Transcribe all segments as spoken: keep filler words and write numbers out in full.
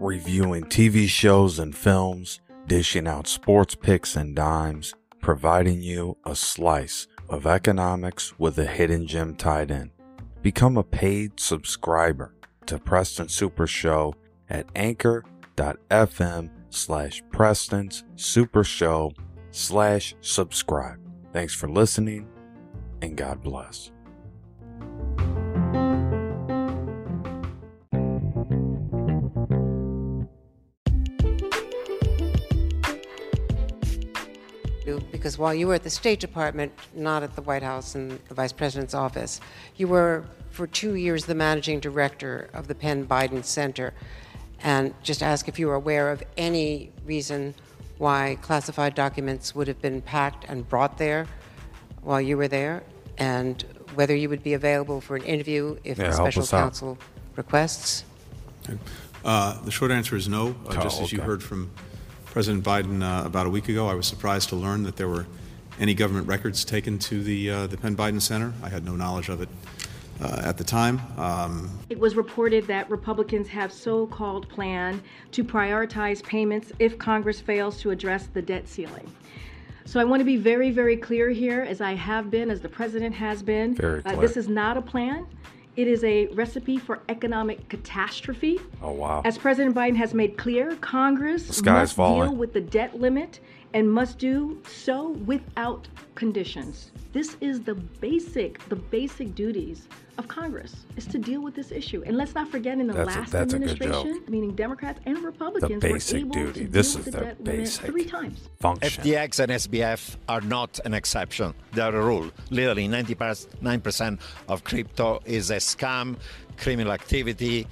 Reviewing T V shows and films, dishing out sports picks and dimes, providing you a slice of economics with a hidden gem tied in. Become a paid subscriber to Preston Super Show at anchor.fm slash Preston's Super Show slash subscribe. Thanks for listening and God bless. Because while you were at the State Department, not at the White House and the Vice President's office, you were for two years the managing director of the Penn-Biden Center. And just ask if you were aware of any reason why classified documents would have been packed and brought there while you were there, and whether you would be available for an interview if yeah, the special counsel requests? Uh, the short answer is no, uh, oh, just as okay. you heard from President Biden uh, about a week ago. I was surprised to learn that there were any government records taken to the uh, the Penn-Biden Center. I had no knowledge of it uh, at the time. Um, it was reported that Republicans have so-called plan to prioritize payments if Congress fails to address the debt ceiling. So I want to be very, very clear here, as I have been, as the president has been. Very clear. Uh, this is not a plan. It is a recipe for economic catastrophe. Oh, wow. As President Biden has made clear, Congress must deal with the debt limit and must do so without conditions. This is the basic, the basic duties of Congress, is to deal with this issue. And let's not forget, in the that's last a, that's administration, meaning Democrats and Republicans, the basic were able duty. to this deal is with the debt basic limit three times. Function. F T X and S B F are not an exception. They are a rule. Literally, ninety-nine percent of crypto is a scam, criminal activity.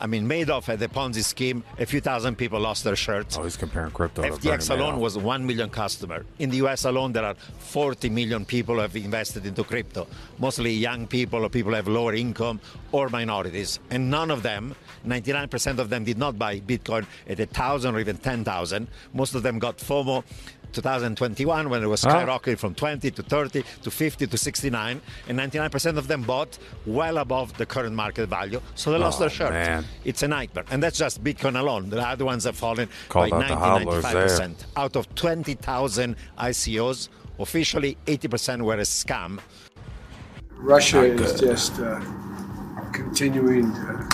I mean, Madoff had the Ponzi scheme. A few thousand people lost their shirts. Oh, he's comparing crypto. F T X alone was one million customers. In the U S alone, there are forty million people who have invested into crypto, mostly young people or people who have lower income or minorities. And none of them, ninety-nine percent of them, did not buy Bitcoin at one thousand or even ten thousand. Most of them got FOMO two thousand twenty-one when it was skyrocketing oh. from twenty to thirty to fifty to sixty-nine, and ninety-nine percent of them bought well above the current market value, so they lost oh, their shirt. Man. It's a nightmare, and that's just Bitcoin alone. The other ones have fallen Called by ninety to ninety-five percent. Out of twenty thousand I C Os, officially eighty percent were a scam. Russia is just uh, continuing to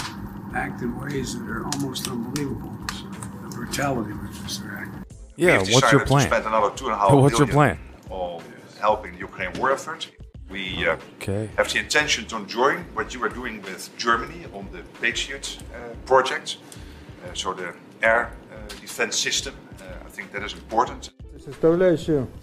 act in ways that are almost unbelievable. So the brutality with which they're acting. Yeah, what's your plan? What's your plan? On helping the Ukraine war effort. We uh, okay. have the intention to join what you are doing with Germany on the Patriot uh, project. Uh, so the air uh, defense system, uh, I think that is important.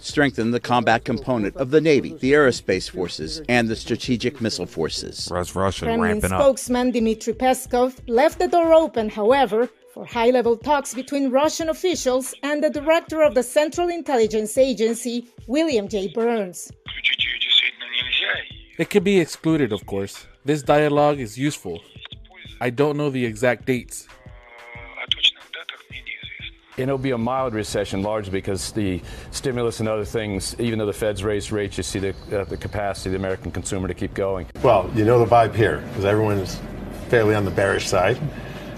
Strengthen the combat component of the Navy, the Aerospace Forces, and the Strategic Missile Forces. Kremlin spokesman Dmitry Peskov left the door open, however, for high-level talks between Russian officials and the director of the Central Intelligence Agency, William J. Burns. It could be excluded, of course. This dialogue is useful. I don't know the exact dates. And it'll be a mild recession, largely because the stimulus and other things, even though the Fed's raised rates, you see the, uh, the capacity of the American consumer to keep going. Well, you know the vibe here, because everyone is fairly on the bearish side.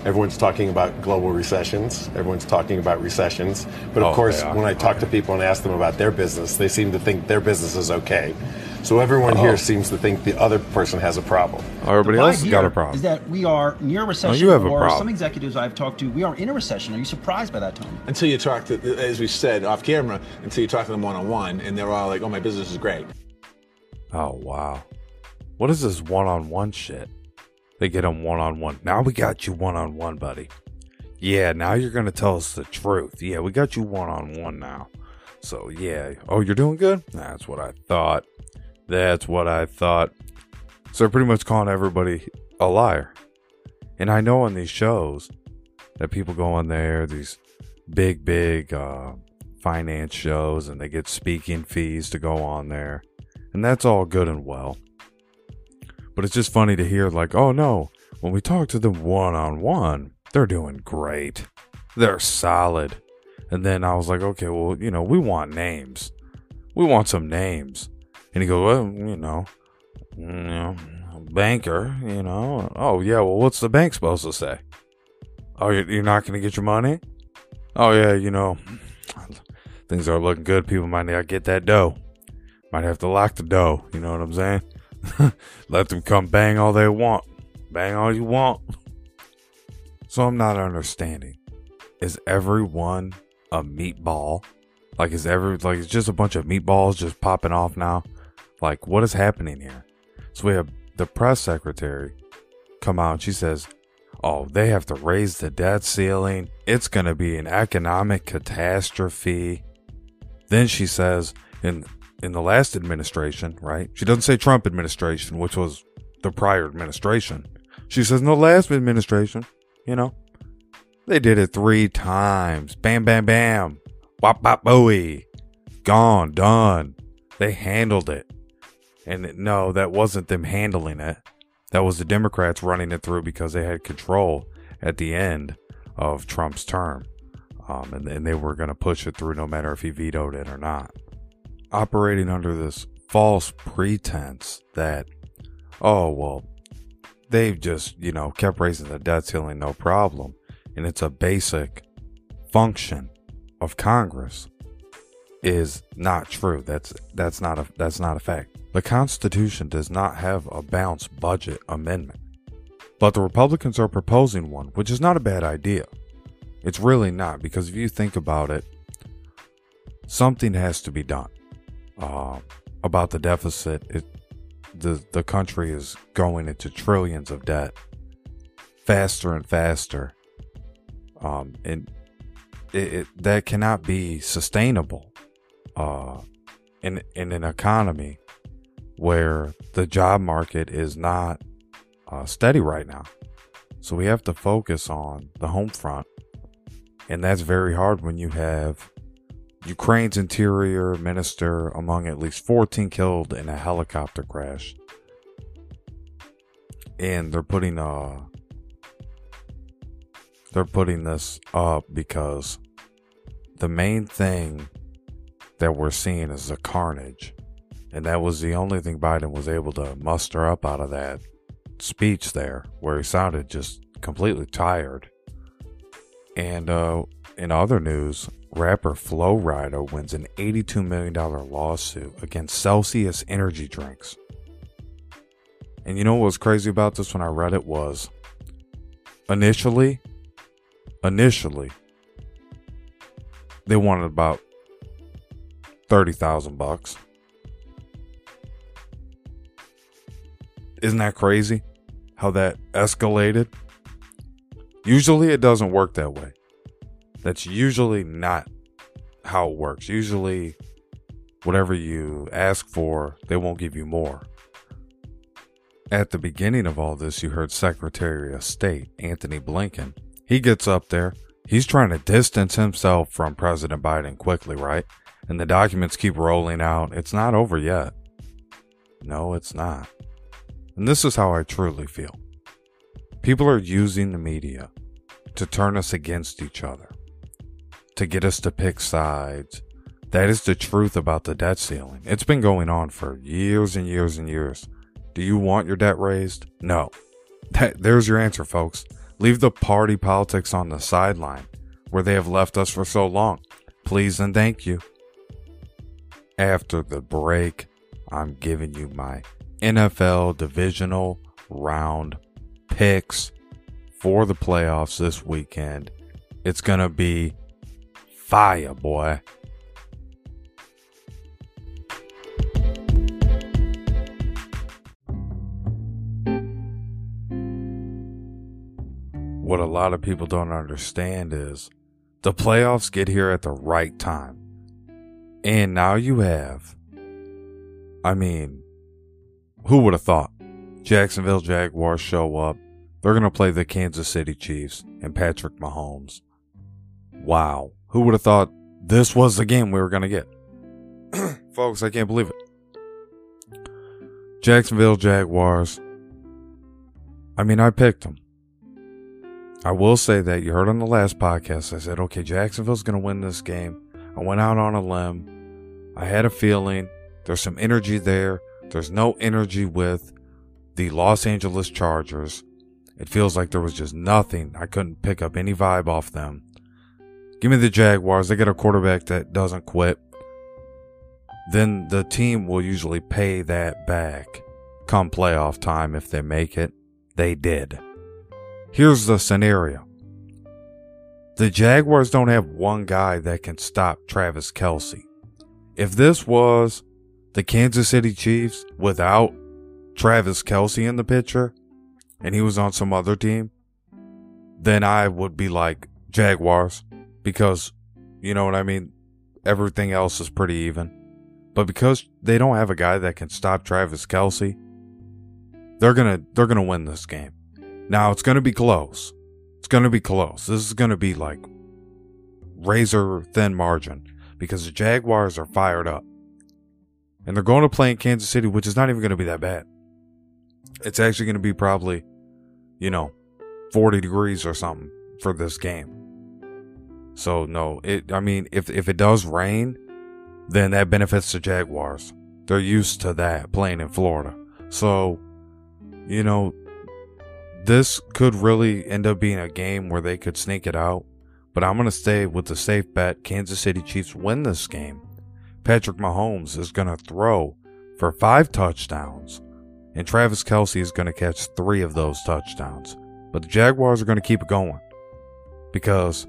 Everyone's talking about global recessions. Everyone's talking about recessions. But of oh, course, when I talk to people and ask them about their business, they seem to think their business is okay. So everyone Uh-oh. here seems to think the other person has a problem. Everybody else has got a problem. Is that we are near recession? No, you have a or problem. Some executives I've talked to, we are in a recession. Are you surprised by that, Tom? Until you talk to, as we said off camera, until you talk to them one on one, and they're all like, "Oh, my business is great." Oh wow, what is this one on one shit? They get them one-on-one. Now we got you one-on-one, buddy. Yeah, now you're going to tell us the truth. Yeah, we got you one-on-one now. So, yeah. Oh, you're doing good? That's what I thought. That's what I thought. So, they're pretty much calling everybody a liar. And I know on these shows that people go on there, these big, big uh, finance shows, and they get speaking fees to go on there. And that's all good and well. But it's just funny to hear like, oh no, when we talk to them one-on-one, they're doing great. They're solid. And then I was like, okay, well, you know, we want names. We want some names. And he goes, well, you know, you know banker, you know. Oh, yeah, well, what's the bank supposed to say? Oh, you're not going to get your money? Oh, yeah, you know, things are looking good. People might not get that dough. Might have to lock the dough, you know what I'm saying? Let them come bang all they want. Bang all you want. So I'm not understanding. Is everyone a meatball? Like, is every, like, it's just a bunch of meatballs just popping off now? Like, what is happening here? So we have the press secretary come out and she says, oh, they have to raise the debt ceiling. It's going to be an economic catastrophe. Then she says, in in the last administration, right? She doesn't say Trump administration, which was the prior administration. She says in the last administration, you know, they did it three times. Bam, bam, bam. Wop, wop, bowie. Gone, done. They handled it. And no, that wasn't them handling it. That was the Democrats running it through because they had control at the end of Trump's term. Um, and, and they were going to push it through no matter if he vetoed it or not. Operating under this false pretense that, oh, well, they've just, you know, kept raising the debt ceiling, no problem. And it's a basic function of Congress is not true. That's that's not a that's not a fact. The Constitution does not have a bounce budget amendment, but the Republicans are proposing one, which is not a bad idea. It's really not, because if you think about it, something has to be done uh, about the deficit. It, the the country is going into trillions of debt faster and faster, um, and it, it, that cannot be sustainable uh, in in an economy where the job market is not uh, steady right now. So we have to focus on the home front. And that's very hard when you have Ukraine's interior minister among at least fourteen killed in a helicopter crash. And they're putting uh, they're putting this up because the main thing that we're seeing is the carnage. And that was the only thing Biden was able to muster up out of that speech there, where he sounded just completely tired. And uh, in other news, rapper Flo Rida wins an eighty-two million dollars lawsuit against Celsius energy drinks. And you know what was crazy about this when I read it was, initially, initially, they wanted about thirty thousand dollars bucks. Isn't that crazy how that escalated? Usually it doesn't work that way. That's usually not how it works. Usually whatever you ask for, they won't give you more. At the beginning of all this, you heard Secretary of State Anthony Blinken. He gets up there. He's trying to distance himself from President Biden quickly, right? And the documents keep rolling out. It's not over yet. No, it's not. And this is how I truly feel. People are using the media to turn us against each other, to get us to pick sides. That is the truth about the debt ceiling. It's been going on for years and years and years. Do you want your debt raised? No. That, there's your answer, folks. Leave the party politics on the sideline where they have left us for so long. Please and thank you. After the break, I'm giving you my N F L divisional round picks for the playoffs this weekend. It's going to be fire, boy. What a lot of people don't understand is the playoffs get here at the right time. And now you have, I mean, who would have thought? Jacksonville Jaguars show up. They're going to play the Kansas City Chiefs and Patrick Mahomes. Wow. Who would have thought this was the game we were going to get? Folks, I can't believe it. Jacksonville Jaguars. I mean, I picked them. I will say that you heard on the last podcast, I said, okay, Jacksonville's going to win this game. I went out on a limb. I had a feeling. There's some energy there. There's no energy with the Los Angeles Chargers. It feels like there was just nothing. I couldn't pick up any vibe off them. Give me the Jaguars. They get a quarterback that doesn't quit. Then the team will usually pay that back come playoff time if they make it. They did. Here's the scenario. The Jaguars don't have one guy that can stop Travis Kelce. If this was the Kansas City Chiefs without Travis Kelce in the picture, and he was on some other team, then I would be like Jaguars, because, you know what I mean, everything else is pretty even. But because they don't have a guy that can stop Travis Kelce, they're gonna they're gonna win this game. Now it's gonna be close. It's gonna be close. This is gonna be like razor thin margin, because the Jaguars are fired up, and they're going to play in Kansas City, which is not even gonna be that bad. It's actually gonna be probably, you know, forty degrees or something for this game. So no, it. I mean, if if it does rain, then that benefits the Jaguars. They're used to that, playing in Florida. So, you know, this could really end up being a game where they could sneak it out. But I'm going to stay with the safe bet. Kansas City Chiefs win this game. Patrick Mahomes is going to throw for five touchdowns, and Travis Kelce is going to catch three of those touchdowns. But the Jaguars are going to keep it going, because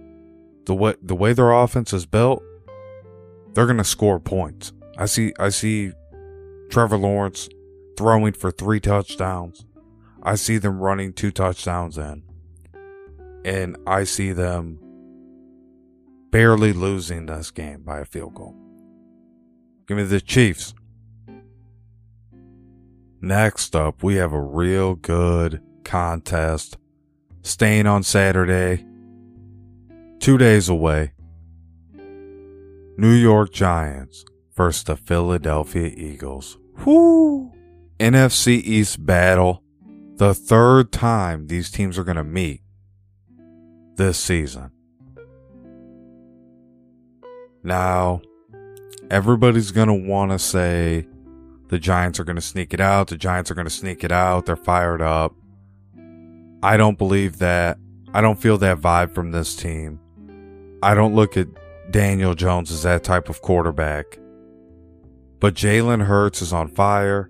the way, the way their offense is built, they're going to score points. I see I see Trevor Lawrence throwing for three touchdowns. I see them running two touchdowns in. And I see them barely losing this game by a field goal. Give me the Chiefs. Next up, we have a real good contest. Staying on Saturday. Two days away. New York Giants versus the Philadelphia Eagles. Whoo! N F C East battle. The third time these teams are going to meet this season. Now, everybody's going to want to say the Giants are going to sneak it out. The Giants are going to sneak it out. They're fired up. I don't believe that. I don't feel that vibe from this team. I don't look at Daniel Jones is that type of quarterback. But Jalen Hurts is on fire.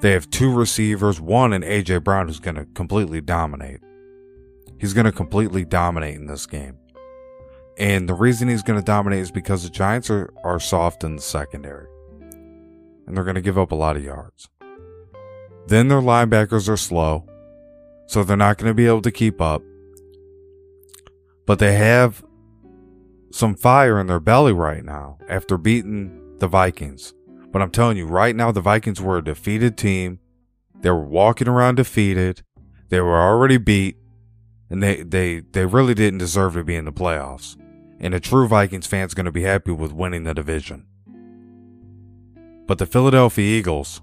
They have two receivers, one in A J Brown, who's going to completely dominate. He's going to completely dominate in this game. And the reason he's going to dominate is because the Giants are, are soft in the secondary, and they're going to give up a lot of yards. Then their linebackers are slow, so they're not going to be able to keep up. But they have some fire in their belly right now after beating the Vikings. But I'm telling you, right now the Vikings were a defeated team. They were walking around defeated. They were already beat. And they, they, they really didn't deserve to be in the playoffs. And a true Vikings fan's going to be happy with winning the division. But the Philadelphia Eagles,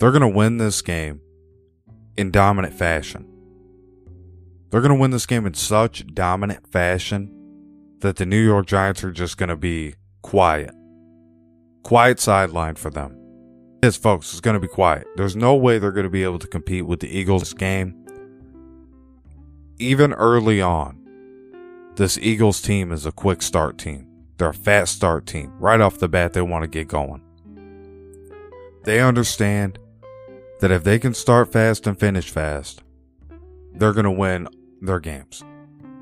they're going to win this game in dominant fashion. They're going to win this game in such dominant fashion that the New York Giants are just going to be quiet. Quiet sideline for them. Yes, folks, it's going to be quiet. There's no way they're going to be able to compete with the Eagles this game. Even early on, this Eagles team is a quick start team. They're a fast start team. Right off the bat, they want to get going. They understand that if they can start fast and finish fast, they're going to win their games.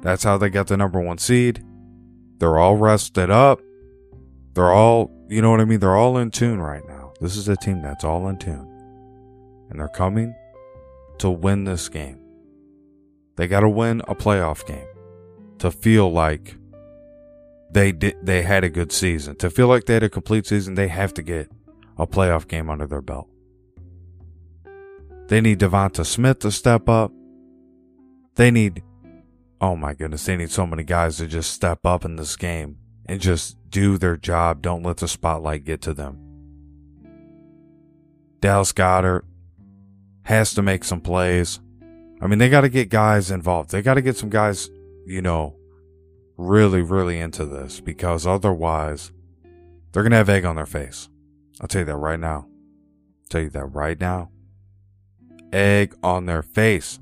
That's how they got the number one seed. They're all rested up. They're all, you know what I mean? They're all in tune right now. This is a team that's all in tune. And they're coming to win this game. They got to win a playoff game to feel like they did, they had a good season. To feel like they had a complete season, they have to get a playoff game under their belt. They need Devonta Smith to step up. They need, oh my goodness, they need so many guys to just step up in this game and just do their job. Don't let the spotlight get to them. Dallas Goddard has to make some plays. I mean, they got to get guys involved. They got to get some guys, you know, really, really into this, because otherwise they're going to have egg on their face. I'll tell you that right now. I'll tell you that right now. egg on their face.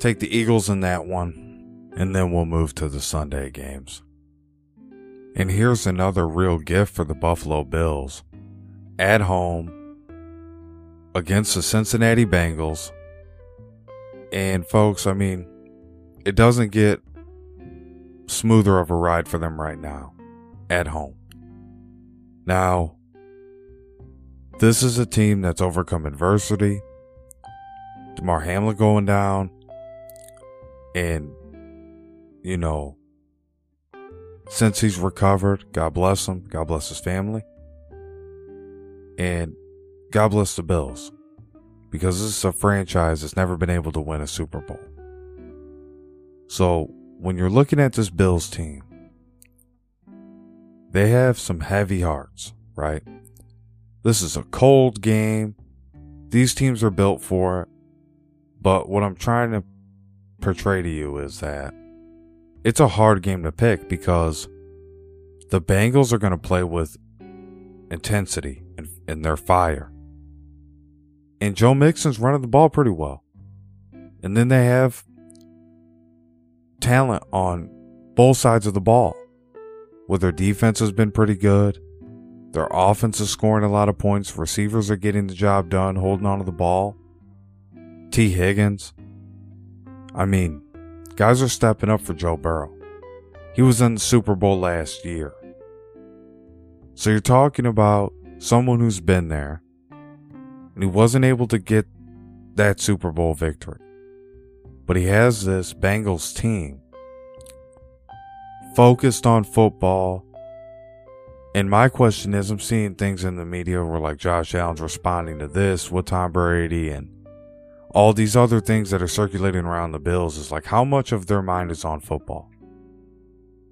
Take the Eagles in that one, and then we'll move to the Sunday games. And here's another real gift for the Buffalo Bills. At home, against the Cincinnati Bengals. And folks, I mean, it doesn't get smoother of a ride for them right now. At home. Now, this is a team that's overcome adversity. DeMar Hamlin going down. And, you know, since he's recovered, God bless him. God bless his family. And God bless the Bills. Because this is a franchise that's never been able to win a Super Bowl. So, when you're looking at this Bills team, they have some heavy hearts, right? This is a cold game. These teams are built for it. But what I'm trying to portray to you is that it's a hard game to pick because the Bengals are going to play with intensity and, and their fire. And Joe Mixon's running the ball pretty well. And then they have talent on both sides of the ball. Well, their defense has been pretty good. Their offense is scoring a lot of points. Receivers are getting the job done, holding on to the ball. T. Higgins. I mean, guys are stepping up for Joe Burrow. He was in the Super Bowl last year. So you're talking about someone who's been there and he wasn't able to get that Super Bowl victory. But he has this Bengals team focused on football. And my question is, I'm seeing things in the media where like Josh Allen's responding to this with Tom Brady and all these other things that are circulating around the Bills is like, how much of their mind is on football?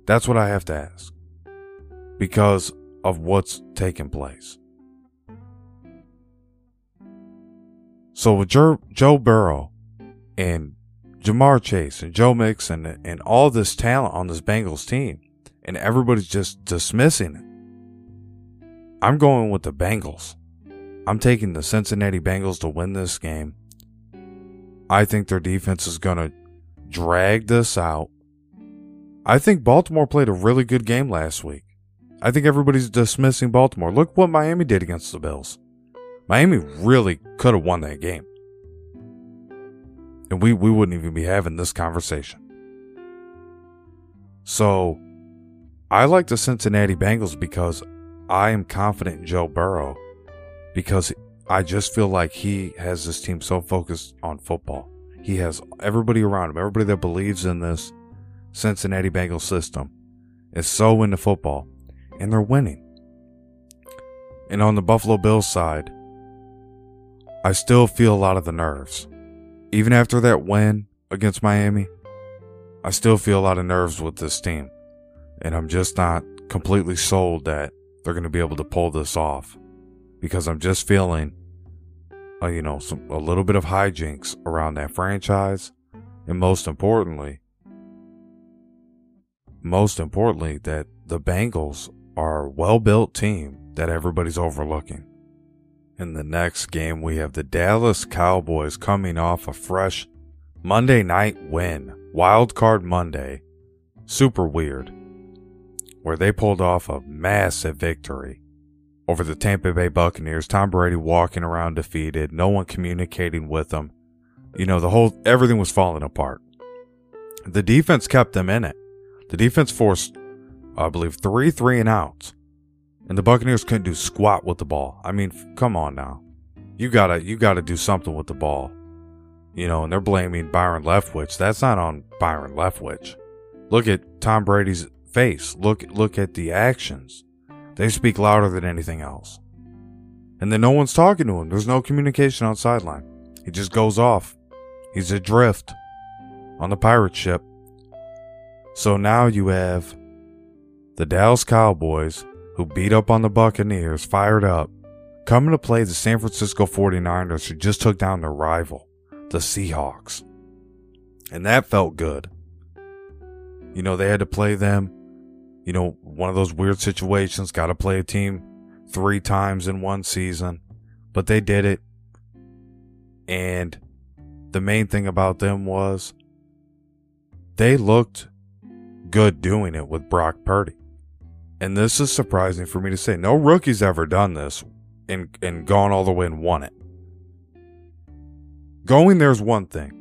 That's what I have to ask because of what's taking place. So with Jer- Joe Burrow and Jamar Chase and Joe Mixon and, and all this talent on this Bengals team, and everybody's just dismissing it. I'm going with the Bengals. I'm taking the Cincinnati Bengals to win this game. I think their defense is going to drag this out. I think Baltimore played a really good game last week. I think everybody's dismissing Baltimore. Look what Miami did against the Bills. Miami really could have won that game. And we, we wouldn't even be having this conversation. So, I like the Cincinnati Bengals because I am confident in Joe Burrow. Because I just feel like he has this team so focused on football. He has everybody around him. Everybody that believes in this Cincinnati Bengals system is so into football. And they're winning. And on the Buffalo Bills side, I still feel a lot of the nerves. Even after that win against Miami, I still feel a lot of nerves with this team. And I'm just not completely sold that they're going to be able to pull this off. Because I'm just feeling, uh, you know, some, a little bit of hijinks around that franchise. And most importantly, most importantly, that the Bengals are a well-built team that everybody's overlooking. In the next game, we have the Dallas Cowboys coming off a fresh Monday night win. Wild Card Monday. Super weird. Where they pulled off a massive victory over the Tampa Bay Buccaneers. Tom Brady walking around defeated. No one communicating with him. You know, the whole, everything was falling apart. The defense kept them in it. The defense forced, I believe, three three and outs. And the Buccaneers couldn't do squat with the ball. I mean, come on now. You gotta, you gotta do something with the ball. You know, and they're blaming Byron Leftwich. That's not on Byron Leftwich. Look at Tom Brady's face. Look, look at the actions. They speak louder than anything else. And then no one's talking to him. There's no communication on sideline. He just goes off. He's adrift on the pirate ship. So now you have the Dallas Cowboys, who beat up on the Buccaneers, fired up, coming to play the San Francisco forty-niners, who just took down their rival, the Seahawks. And that felt good. You know, they had to play them. You know, one of those weird situations, got to play a team three times in one season. But they did it. And the main thing about them was they looked good doing it with Brock Purdy. And this is surprising for me to say. No rookie's ever done this and, and gone all the way and won it. Going there's one thing.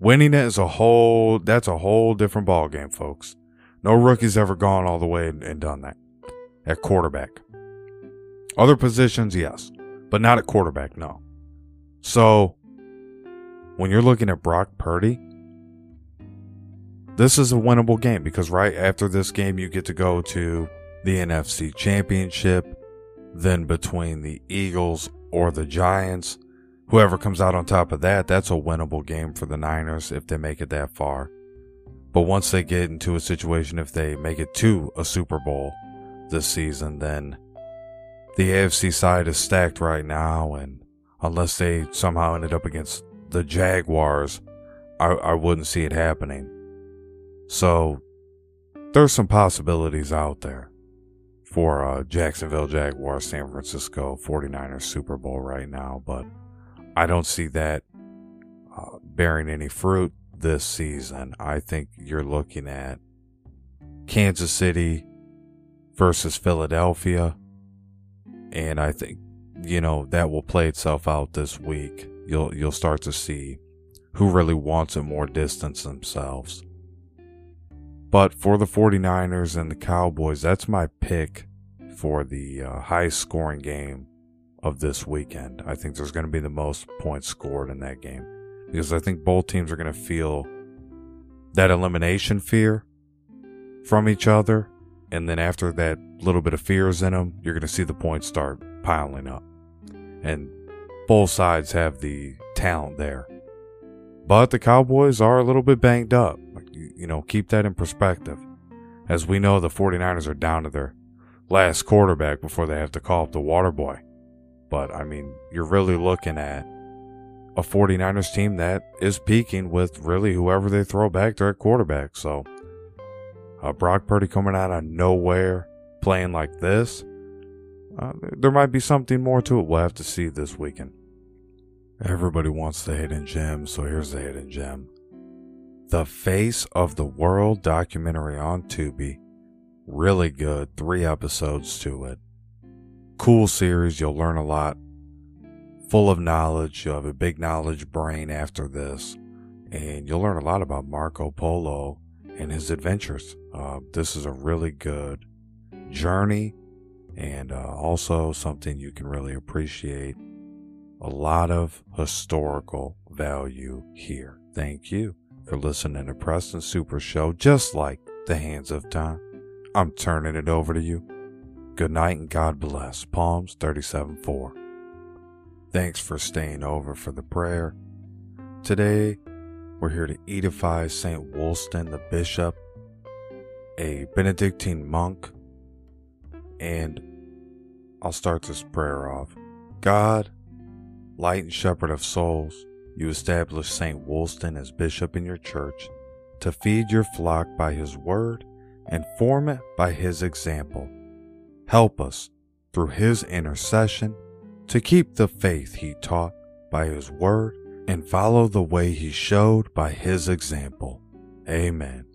Winning it is a whole, that's a whole different ballgame, folks. No rookie's ever gone all the way and, and done that at quarterback. Other positions, yes, but not at quarterback, no. So when you're looking at Brock Purdy, this is a winnable game because right after this game, you get to go to the N F C Championship, then between the Eagles or the Giants. Whoever comes out on top of that, that's a winnable game for the Niners if they make it that far. But once they get into a situation, if they make it to a Super Bowl this season, then the A F C side is stacked right now. And unless they somehow ended up against the Jaguars, I, I wouldn't see it happening. So there's some possibilities out there for uh, Jacksonville Jaguars, San Francisco 49ers Super Bowl right now. But I don't see that uh, bearing any fruit this season. I think you're looking at Kansas City versus Philadelphia. And I think, you know, that will play itself out this week. You'll, you'll start to see who really wants it more, distance themselves. But for the 49ers and the Cowboys, that's my pick for the uh, highest scoring game of this weekend. I think there's going to be the most points scored in that game because I think both teams are going to feel that elimination fear from each other. And then after that little bit of fear is in them, you're going to see the points start piling up. And both sides have the talent there. But the Cowboys are a little bit banged up. You know, keep that in perspective. As we know, the 49ers are down to their last quarterback before they have to call up the water boy. But, I mean, you're really looking at a 49ers team that is peaking with really whoever they throw back there at quarterback. So, uh, Brock Purdy coming out of nowhere, playing like this, uh, there might be something more to it. We'll have to see this weekend. Everybody wants the hidden gem, so here's the hidden gem. The Face of the World documentary on Tubi. Really good. Three episodes to it. Cool series. You'll learn a lot. Full of knowledge. You'll have a big knowledge brain after this. And you'll learn a lot about Marco Polo and his adventures. Uh, this is a really good journey. And uh, also something you can really appreciate. A lot of historical value here. Thank you for listening to Preston Super Show. Just like the hands of time, I'm turning it over to you. Good night and God bless. Palms thirty-seven four. Thanks for staying over for the prayer. Today, we're here to edify Saint Wulstan, the bishop, a Benedictine monk, and I'll start this prayer off. God, light and shepherd of souls, you established Saint Wulstan as bishop in your church to feed your flock by his word and form it by his example. Help us, through his intercession, to keep the faith he taught by his word and follow the way he showed by his example. Amen.